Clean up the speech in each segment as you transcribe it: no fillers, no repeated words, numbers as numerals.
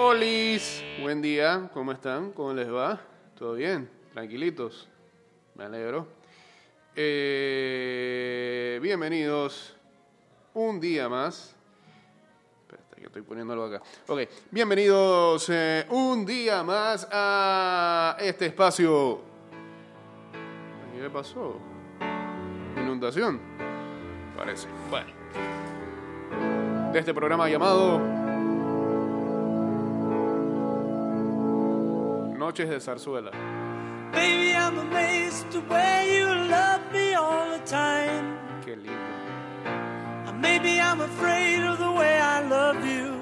Olis, buen día, ¿cómo están? ¿Cómo les va? ¿Todo bien? ¿Tranquilitos? Me alegro. Bienvenidos un día más. Espérate, que estoy poniéndolo acá. Ok, bienvenidos un día más a este espacio. ¿Qué le pasó? ¿Inundación? Parece. Bueno. De este programa llamado Noches de Zarzuela. Baby, I'm amazed the way you love me all the time. Qué lindo. Maybe I'm afraid of the way I love you.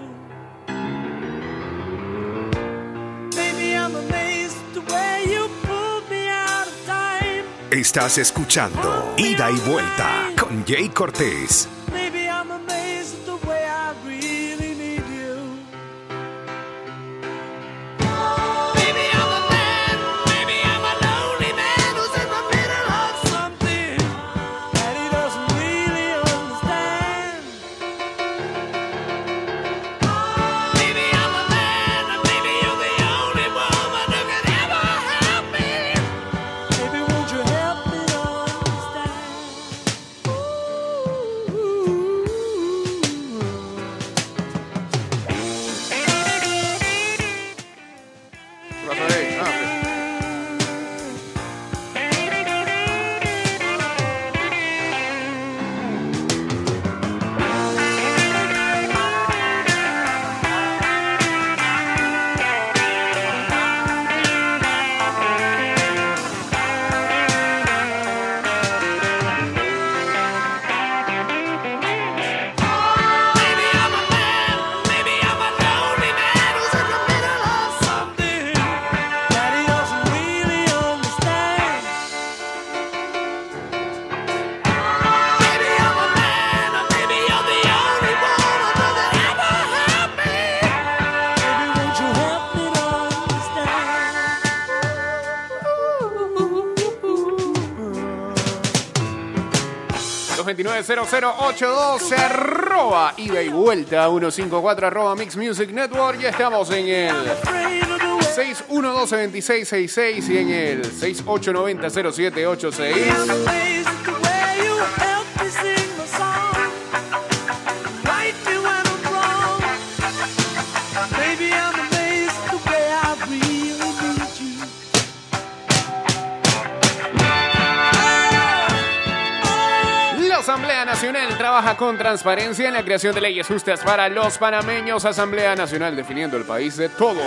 Baby, I'm amazed the way you pull me out of time. Estás escuchando Ida y Vuelta con Jay Cortés. @, Ida y Vuelta 154 @ Mix Music Network. Ya estamos en el 612-2666 y en el 6890-0786. Nacional trabaja con transparencia en la creación de leyes justas para los panameños. Asamblea Nacional definiendo el país de todo.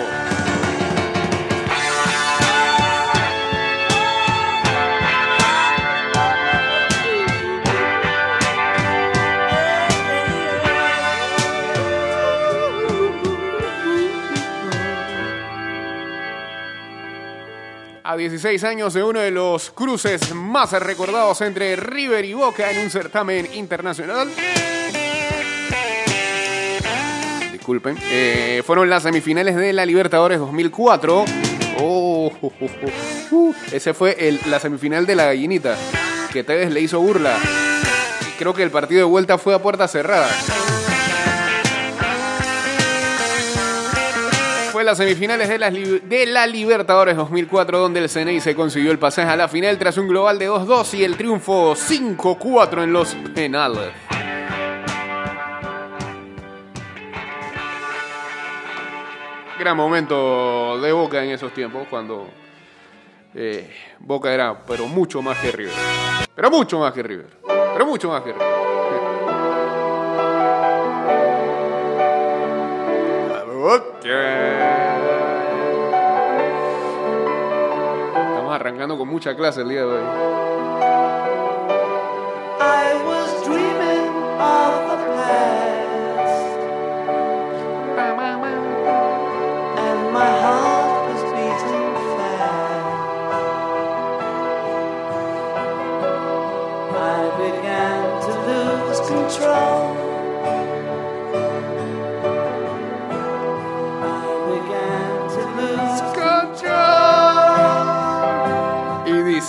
A 16 años de uno de los cruces más recordados entre River y Boca en un certamen internacional. Disculpen. Fueron las semifinales de la Libertadores 2004. Ese fue la semifinal de la gallinita, que Tevez le hizo burla. Y creo que el partido de vuelta fue a puerta cerrada. Fue las semifinales de la Libertadores 2004, donde el Xeneize consiguió el pasaje a la final tras un global de 2-2 y el triunfo 5-4 en los penales. Gran momento de Boca en esos tiempos, cuando Boca era pero mucho más que River. Pero mucho más que River. Pero mucho más que River. Estamos arrancando con mucha clase el día de hoy.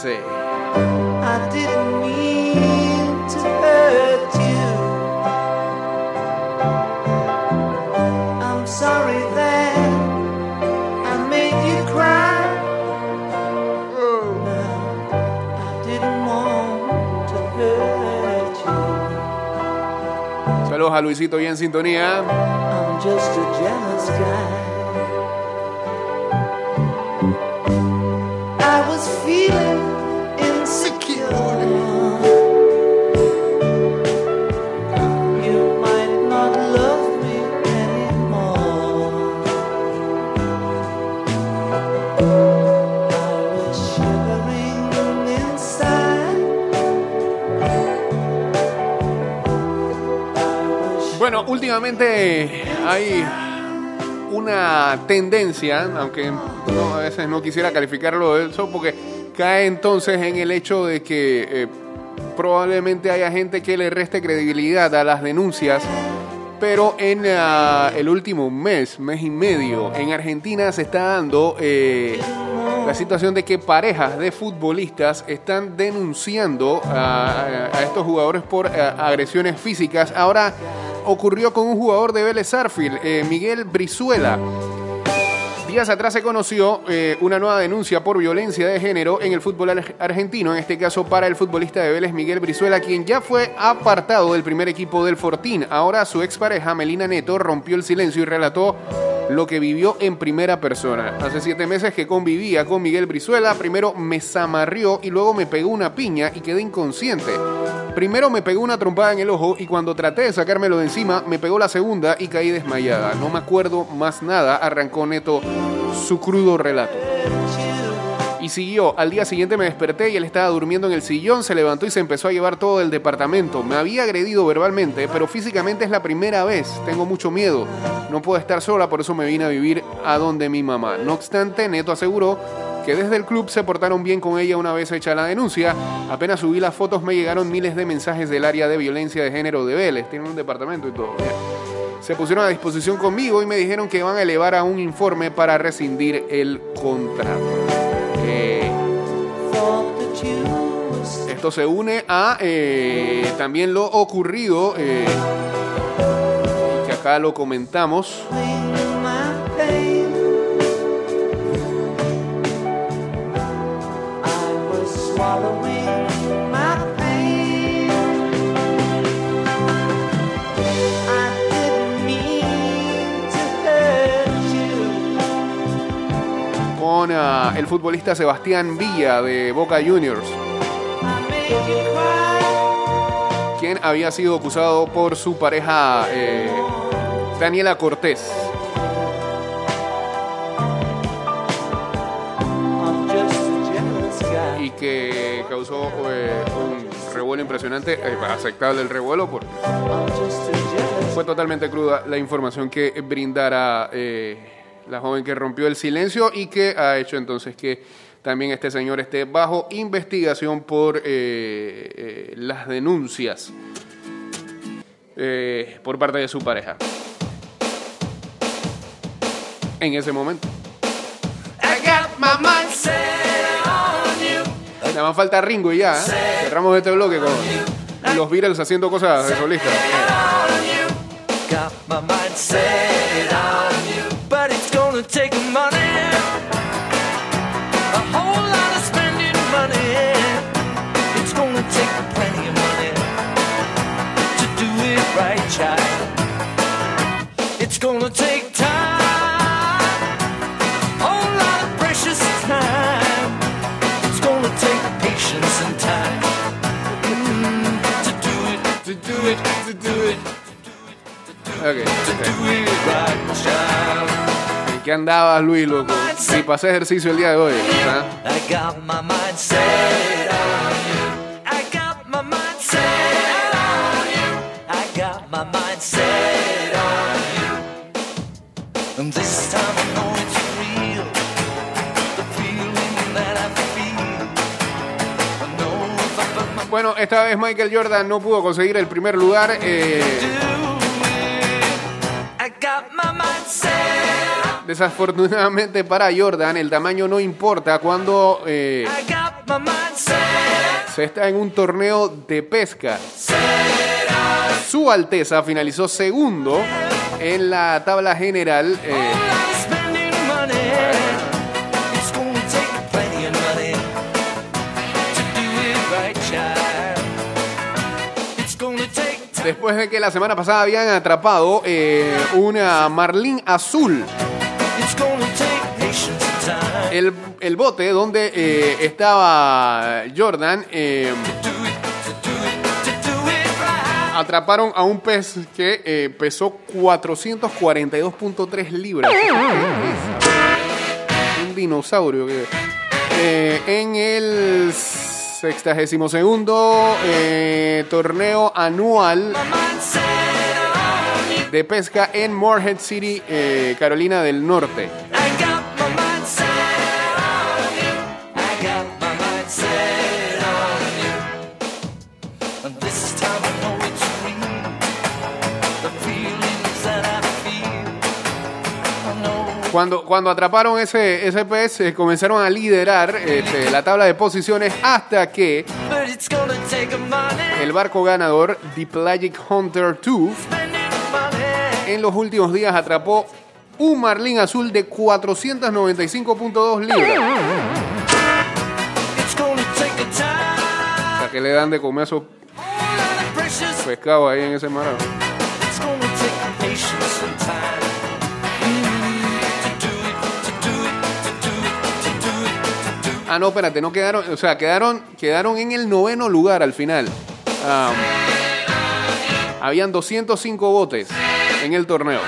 I didn't mean to hurt you. I'm sorry that a Luisito ya en sintonía. I'm just a jealous guy. I was feeling insecure. Bueno, últimamente hay una tendencia, aunque no, a veces no quisiera calificarlo de eso, porque cae entonces en el hecho de que probablemente haya gente que le reste credibilidad a las denuncias, pero en el último mes y medio, en Argentina se está dando la situación de que parejas de futbolistas están denunciando a estos jugadores por agresiones físicas. Ahora ocurrió con un jugador de Vélez Sarsfield, Miguel Brizuela. Días atrás se conoció una nueva denuncia por violencia de género en el fútbol argentino, en este caso para el futbolista de Vélez, Miguel Brizuela, quien ya fue apartado del primer equipo del Fortín. Ahora su expareja, Melina Neto, rompió el silencio y relató lo que vivió en primera persona. Hace 7 meses que convivía con Miguel Brizuela. Primero me zamarrió y luego me pegó una piña y quedé inconsciente. Primero me pegó una trompada en el ojo y cuando traté de sacármelo de encima, me pegó la segunda y caí desmayada. No me acuerdo más nada, arrancó Neto su crudo relato. Y siguió, al día siguiente me desperté y él estaba durmiendo en el sillón, se levantó y se empezó a llevar todo el departamento. Me había agredido verbalmente, pero físicamente es la primera vez. Tengo mucho miedo. No puedo estar sola, por eso me vine a vivir a donde mi mamá. No obstante, Neto aseguró que desde el club se portaron bien con ella una vez hecha la denuncia. Apenas subí las fotos me llegaron miles de mensajes del área de violencia de género de Vélez. Tienen un departamento y todo. Se pusieron a disposición conmigo y me dijeron que van a elevar a un informe para rescindir el contrato. Esto se une a también lo ocurrido, que acá lo comentamos, con el futbolista Sebastián Villa de Boca Juniors, quien había sido acusado por su pareja Daniela Cortés. Y que causó un revuelo impresionante, aceptable el revuelo, porque fue totalmente cruda la información que brindara la joven que rompió el silencio y que ha hecho entonces que también este señor esté bajo investigación por las denuncias por parte de su pareja. En ese momento. Nada más falta Ringo y ya. Cerramos este bloque con los Beatles haciendo cosas de solista. Gonna take time, a whole lot of precious time. It's gonna take patience and time to do it right. ¿En qué andabas, Luis, loco? Si pasé ejercicio el día de hoy, ¿verdad? I got my mind set on you. I got my mind set on you. I got my mind set on you. And this time I know it's real, the feeling that I feel. I know if I put my... Bueno, esta vez Michael Jordan no pudo conseguir el primer lugar. Desafortunadamente para Jordan, el tamaño no importa cuando se está en un torneo de pesca. Su Alteza finalizó segundo en la tabla general. Después después de que la semana pasada habían atrapado una Marlín Azul. El bote donde estaba Jordan, atraparon a un pez que pesó 442.3 libras. Un dinosaurio que en el 62º torneo anual de pesca en Morehead City, Carolina del Norte. Cuando atraparon ese pez, comenzaron a liderar la tabla de posiciones hasta que el barco ganador, The Plagic Hunter 2, en los últimos días atrapó un marlín azul de 495.2 libras. O sea, que le dan de comer a esos pescados ahí en ese mar. Ah, no, espérate, no quedaron, o sea, quedaron en el 9º lugar al final. Habían 205 botes en el torneo.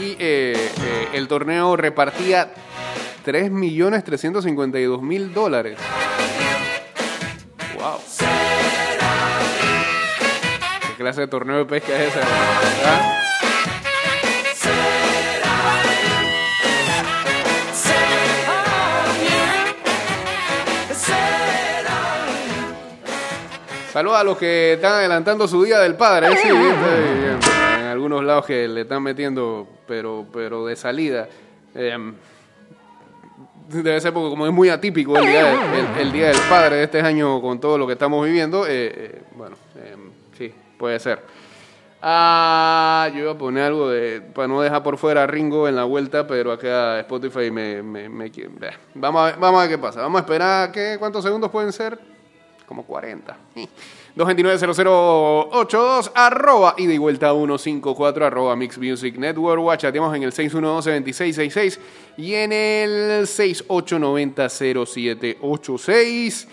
Y el torneo repartía $3,352,000. ¡Wow! ¿Qué clase de torneo de pesca es esa? ¿Verdad? Saludos a los que están adelantando su Día del Padre. Sí, en algunos lados que le están metiendo, pero de salida. Debe ser porque como es muy atípico el Día del Padre de este año con todo lo que estamos viviendo. Sí, puede ser. Yo iba a poner algo para no dejar por fuera a Ringo en la vuelta, pero acá Spotify me vamos a ver qué pasa. Vamos a esperar. ¿Cuántos segundos pueden ser? Como 40. 229-0082, @ Ida y Vuelta 154, @ Mix Music Network. Chateamos en el 612-2666 y en el 6890-0786.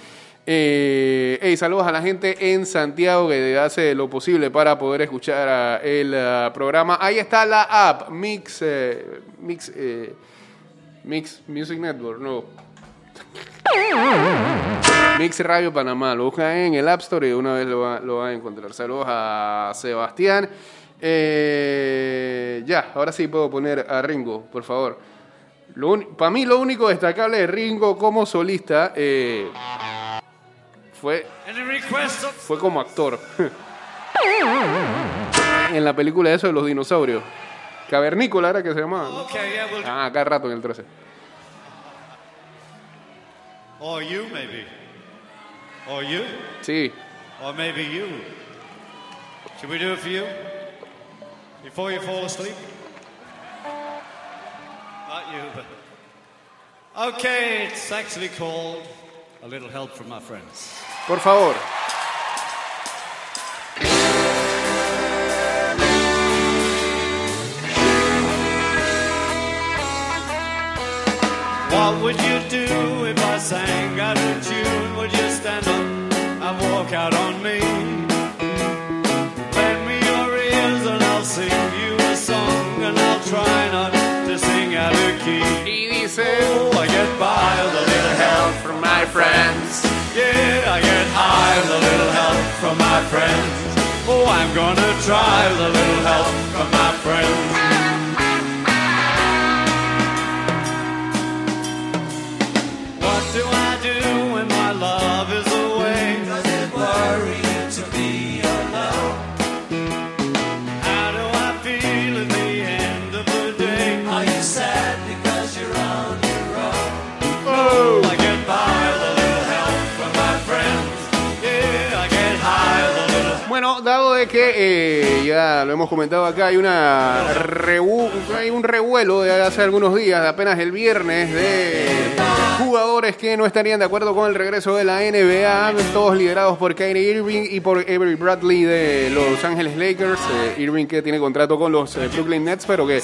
Saludos a la gente en Santiago que hace lo posible para poder escuchar el programa. Ahí está la app Mix Music Network. No. Mix Radio Panamá, lo buscan en el App Store y una vez lo va a encontrar. Saludos a Sebastián. Ahora sí puedo poner a Ringo, por favor. Para mí lo único destacable de Ringo como solista fue como actor. En la película de los dinosaurios. Cavernícola era que se llamaba. Acá rato en el 13. Or you, maybe. Or you? Sí. Or maybe you. Should we do it for you? Before you fall asleep? Not you, but... Okay, it's actually called A Little Help From My Friends. Por favor. What would you do if I sang out of tune? Would you stand up and walk out on me? Lend me your ears and I'll sing you a song, and I'll try not to sing out of key. Y dice, I get by with a little help from my friends. Yeah, I get high with a little help from my friends. Oh, I'm gonna try with a little help from my friends. What do I do when my love is away? Does it worry you to be alone? How do I feel at the end of the day? Are you sad because you're on your own? Oh, I get by with a little help from my friends. Yeah, I get high with a little. Bueno, dado de que ya lo hemos comentado acá, hay un revuelo de hace algunos días, apenas el viernes de jugadores que no estarían de acuerdo con el regreso de la NBA, todos liderados por Kyrie Irving y por Avery Bradley de Los Ángeles Lakers. Irving, que tiene contrato con los Brooklyn Nets, pero que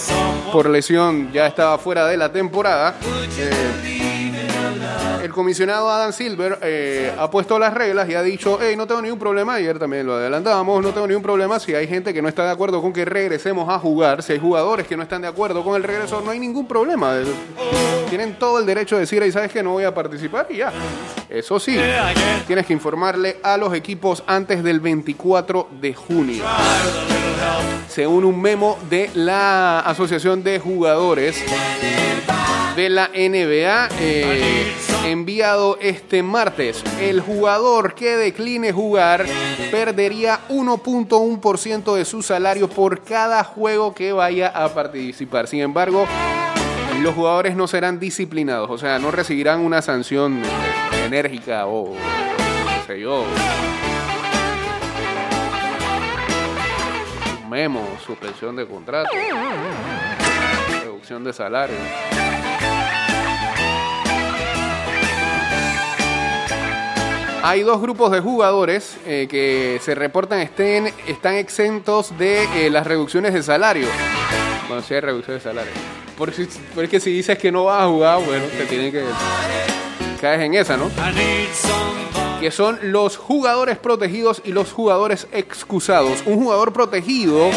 por lesión ya estaba fuera de la temporada. El comisionado Adam Silver ha puesto las reglas y ha dicho: hey, no tengo ningún problema, ayer también lo adelantábamos, no tengo ningún problema si hay gente que no está de acuerdo con que regresemos a jugar, si hay jugadores que no están de acuerdo con el regreso, no hay ningún problema, tienen todo el derecho de decir: ahí sabes que no voy a participar, y ya. Eso sí, tienes que informarle a los equipos antes del 24 de junio. Según un memo de la Asociación de Jugadores de la NBA, enviado este martes, el jugador que decline jugar perdería 1.1% de su salario por cada juego que vaya a participar. Sin embargo, los jugadores no serán disciplinados, o sea, no recibirán una sanción enérgica o qué sé yo, un memo, suspensión de contrato, reducción de salario. Hay dos grupos de jugadores que se reportan están exentos de las reducciones de salario. Bueno, sí hay reducción de salario. Porque si dices que no vas a jugar, bueno, te tienen que... Caes en esa, ¿no? Que son los jugadores protegidos y los jugadores excusados. Un jugador protegido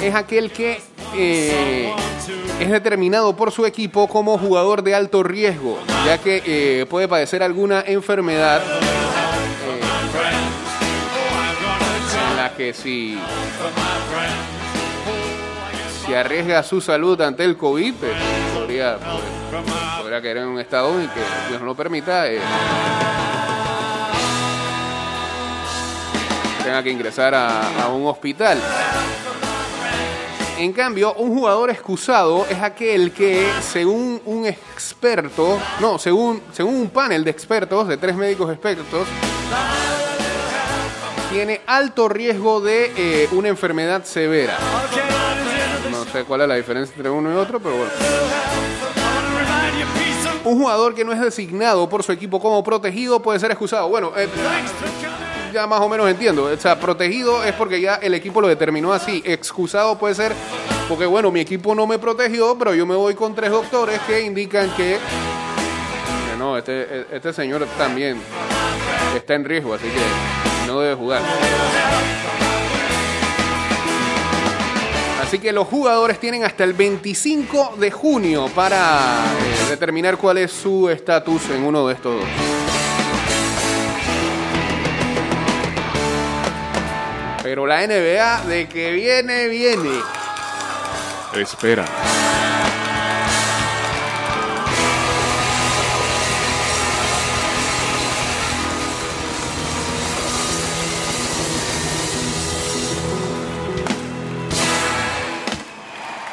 es aquel que es determinado por su equipo como jugador de alto riesgo, ya que puede padecer alguna enfermedad en la que si se arriesga su salud ante el COVID, podría caer en un estado en que Dios no lo permita, tenga que ingresar a un hospital. En cambio, un jugador excusado es aquel que, según un experto, según un panel de expertos, de 3 médicos expertos, tiene alto riesgo de una enfermedad severa. No sé cuál es la diferencia entre uno y otro, pero bueno. Un jugador que no es designado por su equipo como protegido puede ser excusado. Bueno, ya más o menos entiendo. O sea, protegido es porque ya el equipo lo determinó así. Excusado puede ser porque, bueno, mi equipo no me protegió, pero yo me voy con 3 doctores que indican que no, este señor también está en riesgo, así que no debe jugar. Así que los jugadores tienen hasta el 25 de junio para determinar cuál es su estatus en uno de estos dos. Pero la NBA, de que viene, viene. Espera.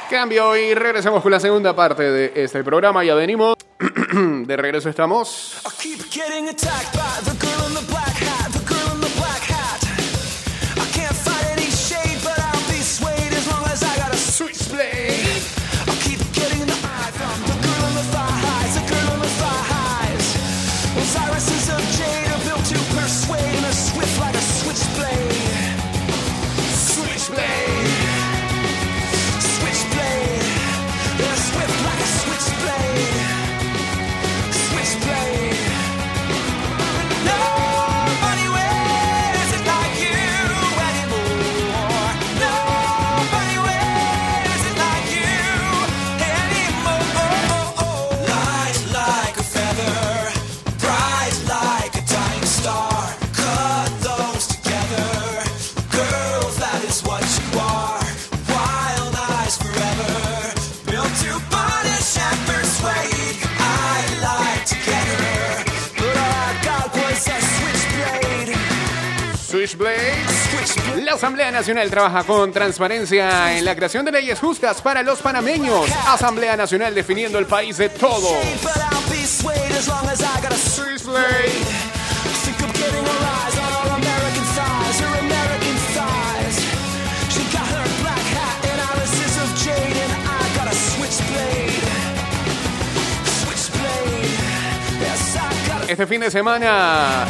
Cambio y regresamos con la segunda parte de este programa. Ya venimos. De regreso estamos. La Asamblea Nacional trabaja con transparencia en la creación de leyes justas para los panameños. Asamblea Nacional definiendo el país de todos. Este fin de semana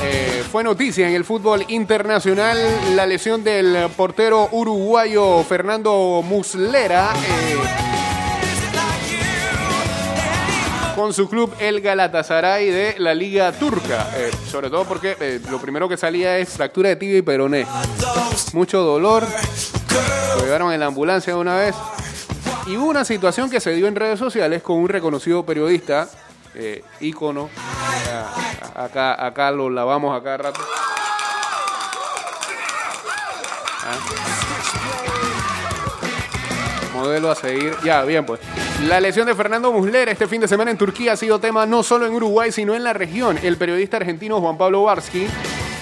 fue noticia en el fútbol internacional la lesión del portero uruguayo Fernando Muslera con su club el Galatasaray de la Liga Turca. Sobre todo porque lo primero que salía es fractura de tibia y peroné. Mucho dolor. Lo llevaron en la ambulancia de una vez. Y hubo una situación que se dio en redes sociales con un reconocido periodista, ícono. Acá lo lavamos acá rato. Modelo a seguir. Ya, bien pues. La lesión de Fernando Muslera este fin de semana en Turquía ha sido tema no solo en Uruguay, sino en la región. El periodista argentino Juan Pablo Varsky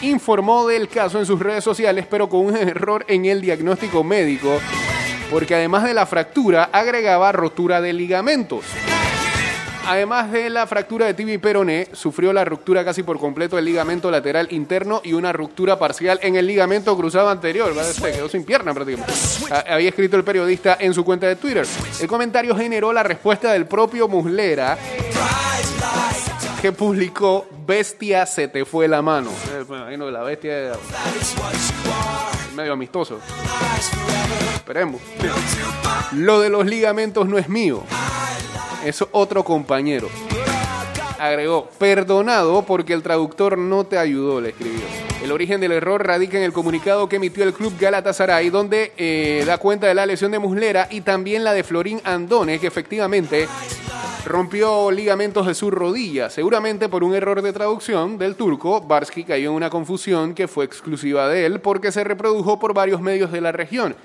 informó del caso en sus redes sociales, pero con un error en el diagnóstico médico, porque además de la fractura, agregaba rotura de ligamentos. Además de la fractura de tibia y peroné, sufrió la ruptura casi por completo del ligamento lateral interno y una ruptura parcial en el ligamento cruzado anterior. Se quedó sin pierna prácticamente. Había escrito el periodista en su cuenta de Twitter. El comentario generó la respuesta del propio Muslera, que publicó: bestia, se te fue la mano. Me imagino que la bestia es medio amistoso. Esperemos. Lo de los ligamentos no es mío, es otro compañero. Agregó: perdonado porque el traductor no te ayudó, le escribió. El origen del error radica en el comunicado que emitió el club Galatasaray, donde da cuenta de la lesión de Muslera y también la de Florín Andones, que efectivamente rompió ligamentos de su rodilla. Seguramente por un error de traducción del turco, Varsky cayó en una confusión que fue exclusiva de él porque se reprodujo por varios medios de la región.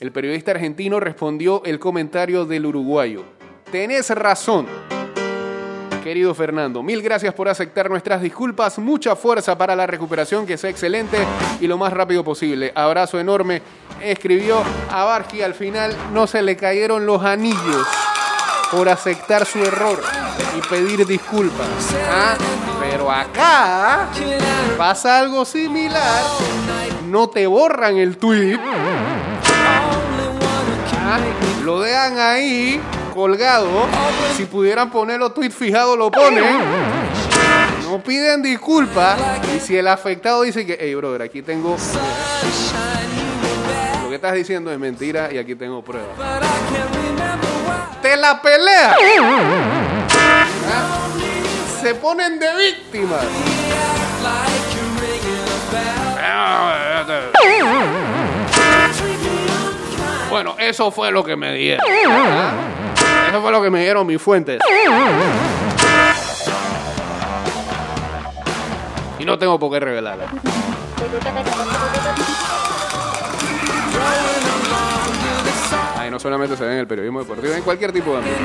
El periodista argentino respondió el comentario del uruguayo: tenés razón, querido Fernando. Mil gracias por aceptar nuestras disculpas. Mucha fuerza para la recuperación, que sea excelente y lo más rápido posible. Abrazo enorme. Escribió a Varsky. Al final no se le cayeron los anillos por aceptar su error y pedir disculpas. Pero acá pasa algo similar. No te borran el tweet. Lo dejan ahí colgado. Si pudieran ponerlo tweet fijado, lo ponen. No piden disculpas. Y si el afectado dice que, hey brother, aquí tengo, lo que estás diciendo es mentira y aquí tengo pruebas, te la pelea. Se ponen de víctimas. Bueno, eso fue lo que me dieron. Eso fue lo que me dieron mis fuentes. Y no tengo por qué revelarla. Ay, no solamente se ve en el periodismo deportivo, en cualquier tipo de ámbito.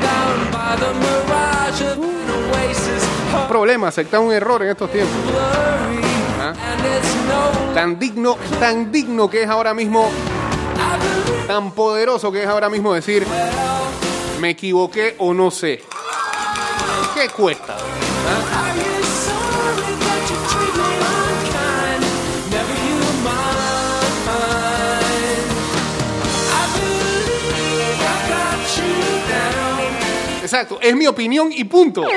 Problema, aceptar un error en estos tiempos. ¿Ah? Tan digno que es ahora mismo, tan poderoso que es ahora mismo decir: me equivoqué o no sé. ¿Qué cuesta? ¿Ah? Exacto, es mi opinión y punto. Ok,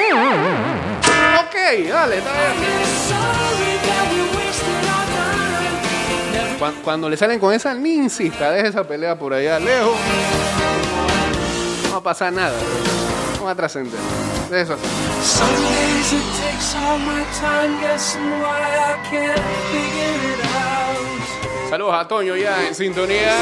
dale, está bien. Cuando le salen con esa, ni insista, deje esa pelea por allá lejos. No va a pasar nada. No va a trascender. De eso. Saludos a Toño ya en sintonía.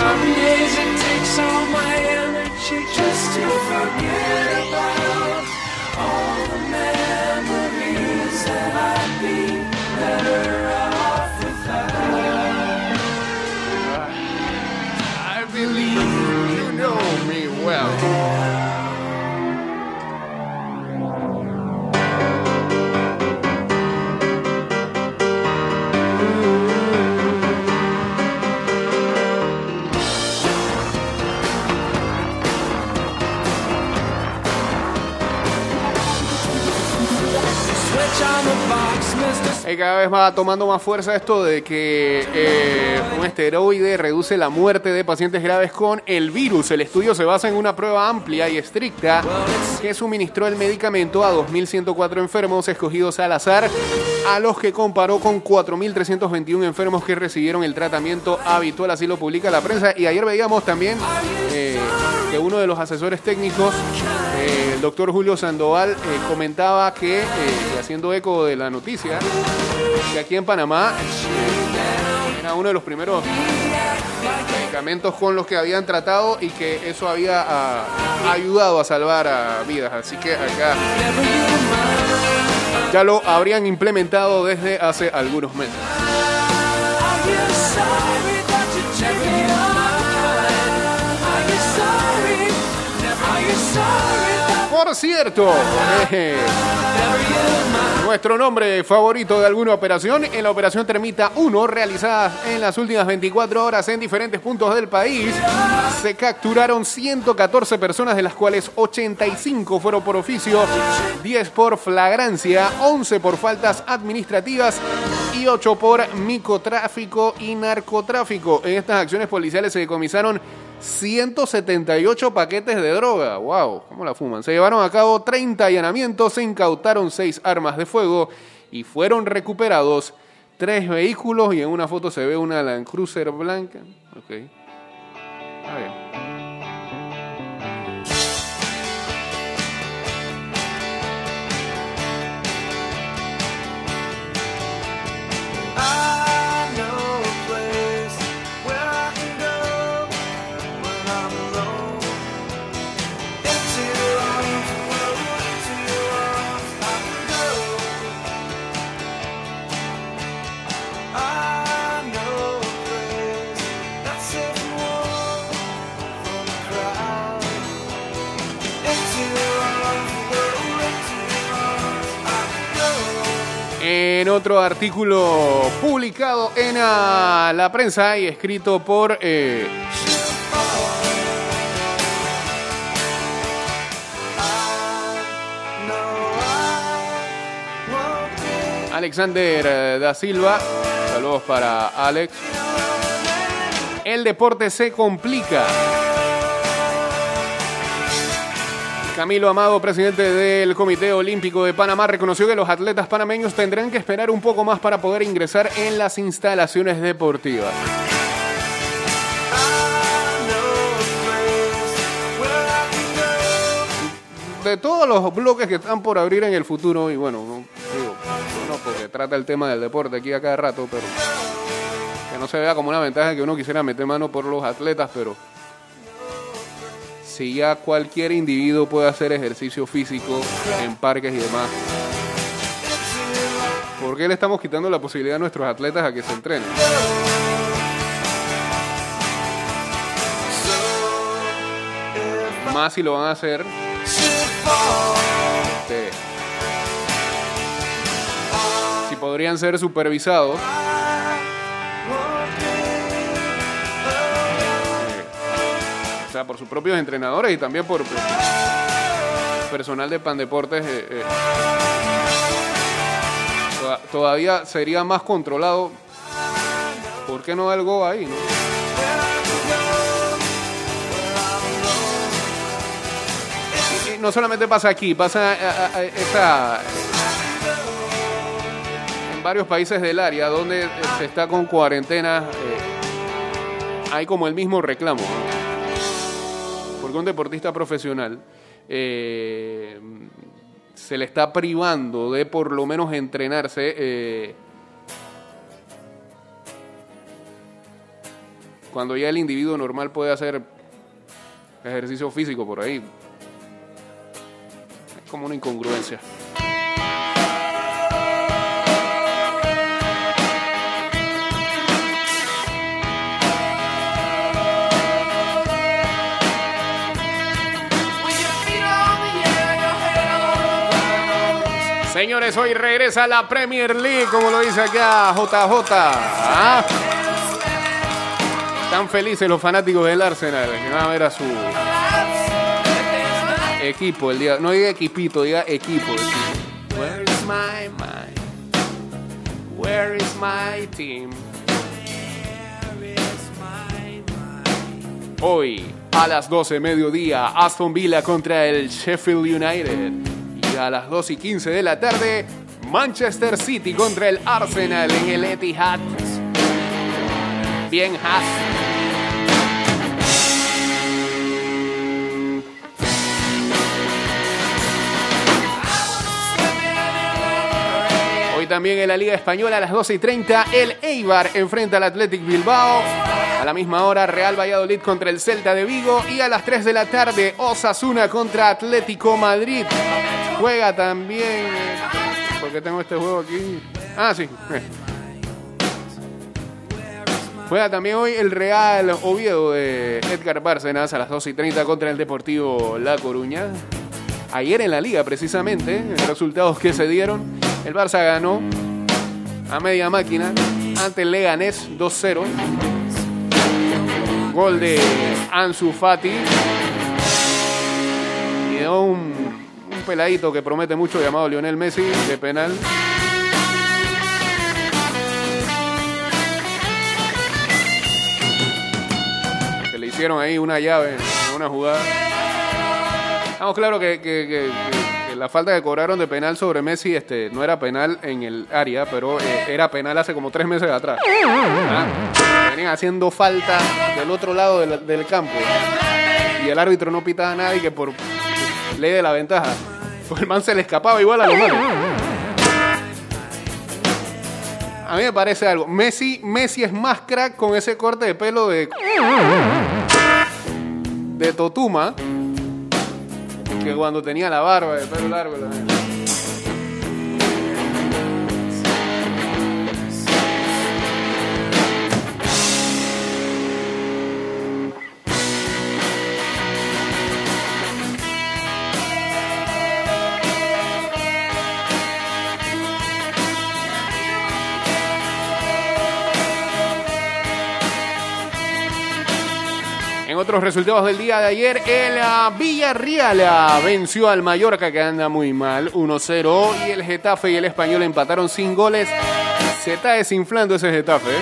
Cada vez va tomando más fuerza esto de que un esteroide reduce la muerte de pacientes graves con el virus. El estudio se basa en una prueba amplia y estricta que suministró el medicamento a 2.104 enfermos escogidos al azar, a los que comparó con 4.321 enfermos que recibieron el tratamiento habitual. Así lo publica la prensa. Y ayer veíamos también que uno de los asesores técnicos, el doctor Julio Sandoval, comentaba que, haciendo eco de la noticia, que aquí en Panamá era uno de los primeros medicamentos con los que habían tratado y que eso había ayudado a salvar vidas. Así que acá ya lo habrían implementado desde hace algunos meses. Por cierto, nuestro nombre favorito de alguna operación, en la operación Termita 1, realizada en las últimas 24 horas en diferentes puntos del país, se capturaron 114 personas, de las cuales 85 fueron por oficio, 10 por flagrancia, 11 por faltas administrativas y 8 por micotráfico y narcotráfico. En estas acciones policiales se decomisaron 178 paquetes de droga. ¡Wow! ¿Cómo la fuman? Se llevaron a cabo 30 allanamientos, se incautaron 6 armas de fuego y fueron recuperados 3 vehículos. Y en una foto se ve una Land Cruiser blanca. Ok. Está bien. En otro artículo publicado en la prensa y escrito por Alexander da Silva, saludos para Alex, el deporte se complica. Camilo Amado, presidente del Comité Olímpico de Panamá, reconoció que los atletas panameños tendrán que esperar un poco más para poder ingresar en las instalaciones deportivas. De todos los bloques que están por abrir en el futuro, y bueno, no porque trata el tema del deporte aquí a cada rato, pero que no se vea como una ventaja que uno quisiera meter mano por los atletas, pero si ya cualquier individuo puede hacer ejercicio físico en parques y demás, ¿por qué le estamos quitando la posibilidad a nuestros atletas a que se entrenen? Más si lo van a hacer si podrían ser supervisados. O sea, por sus propios entrenadores y también por personal de Pandeportes. Todavía sería más controlado. ¿Por qué no algo ahí, no? Y no solamente pasa aquí, pasa en varios países del área donde se está con cuarentena. Hay como el mismo reclamo, ¿no? Porque un deportista profesional se le está privando de por lo menos entrenarse cuando ya el individuo normal puede hacer ejercicio físico por ahí. Es como una incongruencia. Señores, hoy regresa la Premier League, como lo dice acá JJ. ¿Ah? Están felices los fanáticos del Arsenal, que van a ver a su equipo el día. No diga equipito, diga equipo. Where is my mind? Where is my team? Hoy, a las 12:00 PM, Aston Villa contra el Sheffield United. Y a las 2:15 PM, Manchester City contra el Arsenal en el Etihad. Bien, Haas. También en la Liga Española a las 12:30 el Eibar enfrenta al Athletic Bilbao. A la misma hora Real Valladolid contra el Celta de Vigo y a las 3:00 PM Osasuna contra Atlético Madrid. Juega también... ¿Por qué tengo este juego aquí? Ah, sí. Juega también hoy el Real Oviedo de Edgar Bárcenas a las 12:30 contra el Deportivo La Coruña. Ayer en la Liga precisamente, los resultados que se dieron... El Barça ganó a media máquina ante el Leganés 2-0. Gol de Ansu Fati. Y de un peladito que promete mucho llamado Lionel Messi de penal. Que le hicieron ahí una llave, una jugada. Estamos claros que la falta que cobraron de penal sobre Messi no era penal en el área, pero era penal hace como 3 meses atrás. Venían haciendo falta del otro lado del campo y el árbitro no pitaba a nadie que por ley de la ventaja. Pues el man se le escapaba igual a los malos. A mí me parece algo. Messi es más crack con ese corte de pelo de Totuma que cuando tenía la barba de pelo largo también. Otros resultados del día de ayer, el Villarreal venció al Mallorca, que anda muy mal, 1-0, y el Getafe y el Español empataron sin goles. Se está desinflando ese Getafe.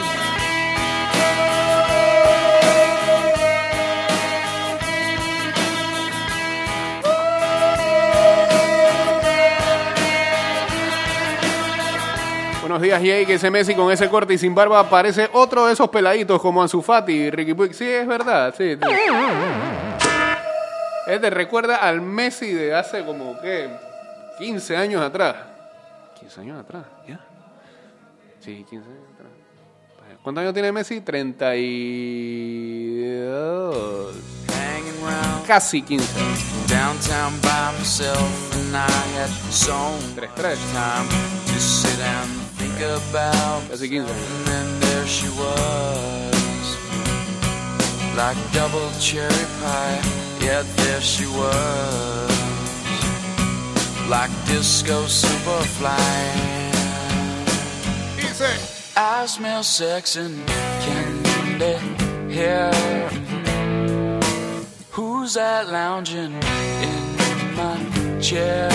Buenos días, Jay, que ese Messi con ese corte y sin barba parece otro de esos peladitos como Ansu Fati y Ricky Puig. Sí, es verdad, sí. Este recuerda al Messi de hace como, ¿qué? 15 años atrás. ¿15 años atrás? ¿Ya? Sí, 15 años atrás. ¿Cuántos años tiene Messi? 32. Casi 15. 3-3. Casi 15. I smell sex and candy here. Who's that lounging in my chair?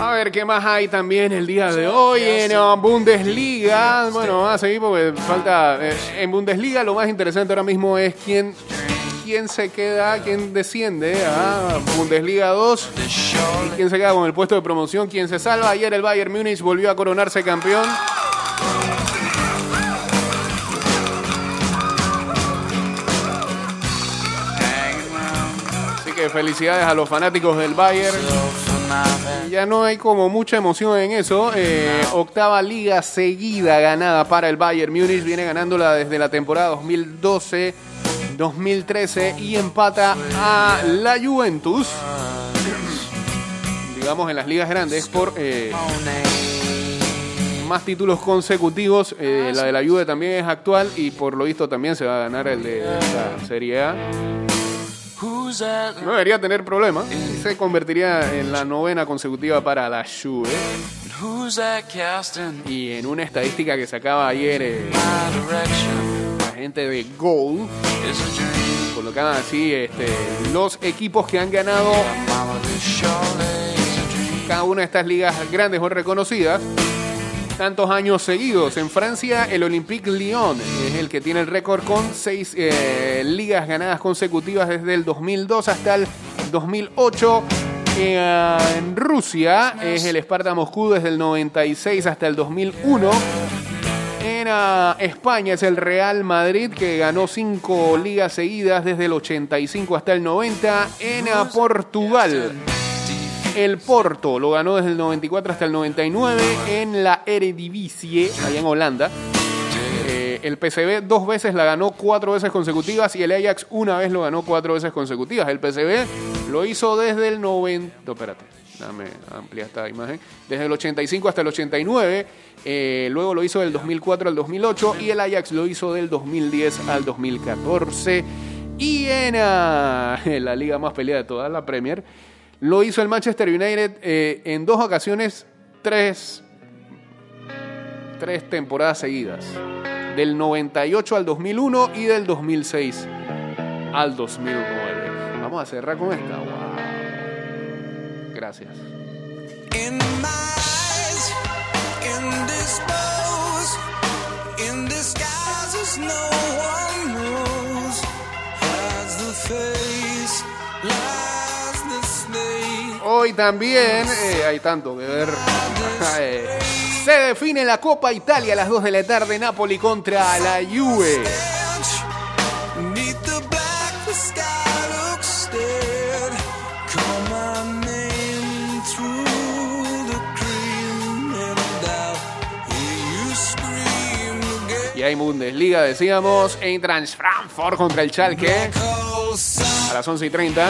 A ver qué más hay también el día de hoy en Bundesliga. Bueno, a seguir porque falta. En Bundesliga lo más interesante ahora mismo es quién se queda, quién desciende a Bundesliga 2 y quién se queda con el puesto de promoción, quién se salva. Ayer el Bayern Múnich volvió a coronarse campeón. Felicidades a los fanáticos del Bayern. Ya no hay como mucha emoción en eso. Octava liga seguida ganada para el Bayern Múnich. Viene ganándola desde la temporada 2012-2013 y empata a la Juventus, digamos, en las ligas grandes por más títulos consecutivos. La de la Juve también es actual y por lo visto también se va a ganar el de la Serie A. No debería tener problemas. Se convertiría en la 9ª consecutiva para la Juve. Y en una estadística que sacaba ayer la gente de Goal, colocaban así los equipos que han ganado cada una de estas ligas grandes o reconocidas tantos años seguidos. En Francia, el Olympique Lyon es el que tiene el récord con 6 ligas ganadas consecutivas desde el 2002 hasta el 2008. En Rusia es el Sparta Moscú desde el 96 hasta el 2001. En España es el Real Madrid, que ganó 5 ligas seguidas desde el 85 hasta el 90. En Portugal, el Porto lo ganó desde el 94 hasta el 99. En la Eredivisie, allá en Holanda, el PSV 2 veces la ganó 4 veces consecutivas, y el Ajax una vez lo ganó 4 veces consecutivas. El PSV lo hizo desde el 90... Espérate, dame amplia esta imagen. Desde el 85 hasta el 89. Luego lo hizo del 2004 al 2008. Y el Ajax lo hizo del 2010 al 2014. Y en la liga más peleada de toda la Premier, lo hizo el Manchester United en 2 ocasiones, 3 temporadas seguidas. Del 98 al 2001 y del 2006 al 2009. Vamos a cerrar con esta. Wow. Gracias. Hoy también hay tanto que ver. Se define la Copa Italia a las 2 de la tarde. Napoli contra la Juve. Y hay Bundesliga, decíamos. Eintracht Frankfurt contra el Schalke a las 11:30.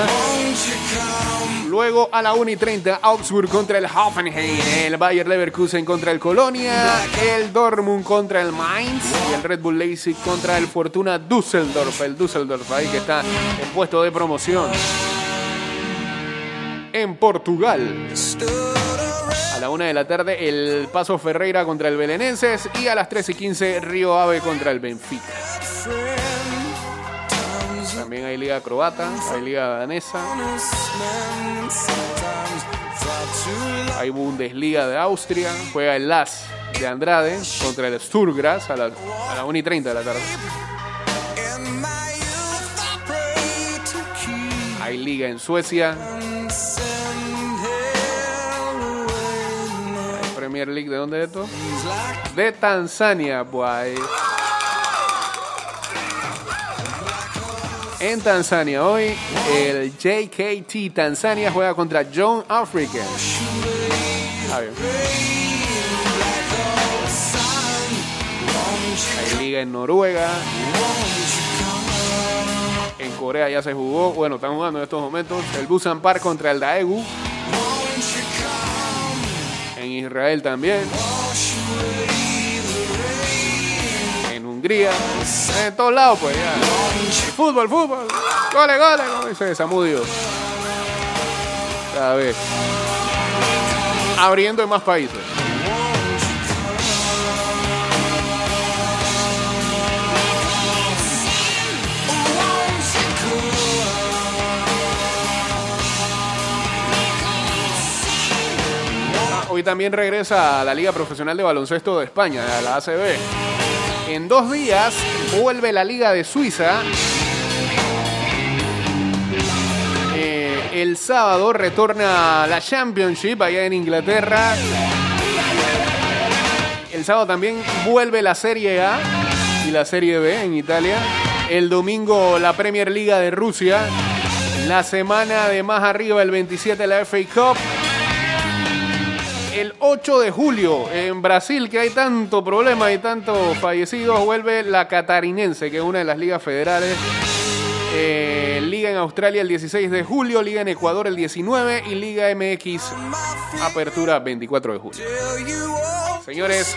Luego a la 1:30, Augsburg contra el Hoffenheim, el Bayer Leverkusen contra el Colonia, el Dortmund contra el Mainz y el Red Bull Leipzig contra el Fortuna Düsseldorf. El Düsseldorf ahí que está en puesto de promoción. En Portugal, a la 1 de la tarde, el Passo Ferreira contra el Belenenses, y a las 3:15, Rio Ave contra el Benfica. También hay liga croata, hay liga danesa, hay Bundesliga de Austria. Juega el LAS de Andrade contra el Sturgras a las 1:30 de la tarde. Hay liga en Suecia, hay Premier League. ¿De dónde es esto? De Tanzania, pues. En Tanzania hoy, el JKT Tanzania juega contra Young African. Hay liga en Noruega. En Corea ya se jugó. Bueno, están jugando en estos momentos. El Busan Park contra el Daegu. En Israel también. Hungría, en todos lados, pues ya. Fútbol, goles, como dice Samudio. Cada vez abriendo en más países. Hoy también regresa a la Liga Profesional de Baloncesto de España, a la ACB. En 2 días vuelve la Liga de Suiza. El sábado retorna la Championship allá en Inglaterra. El sábado también vuelve la Serie A y la Serie B en Italia. El domingo la Premier League de Rusia. La semana de más arriba, el 27, la FA Cup. El 8 de julio, en Brasil, que hay tanto problema y tantos fallecidos, vuelve la Catarinense, que es una de las ligas federales. Liga en Australia el 16 de julio, Liga en Ecuador el 19 y Liga MX Apertura 24 de julio. Señores,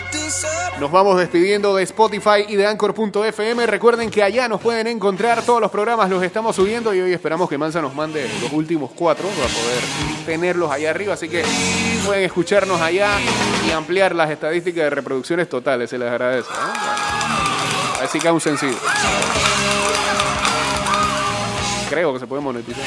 nos vamos despidiendo de Spotify y de Anchor.fm. Recuerden que allá nos pueden encontrar. Todos los programas los estamos subiendo y hoy esperamos que Mansa nos mande los últimos 4 para poder tenerlos allá arriba. Así que pueden escucharnos allá y ampliar las estadísticas de reproducciones totales. Se les agradece, ¿eh? Así que aún sencillo. Creo que se puede monetizar.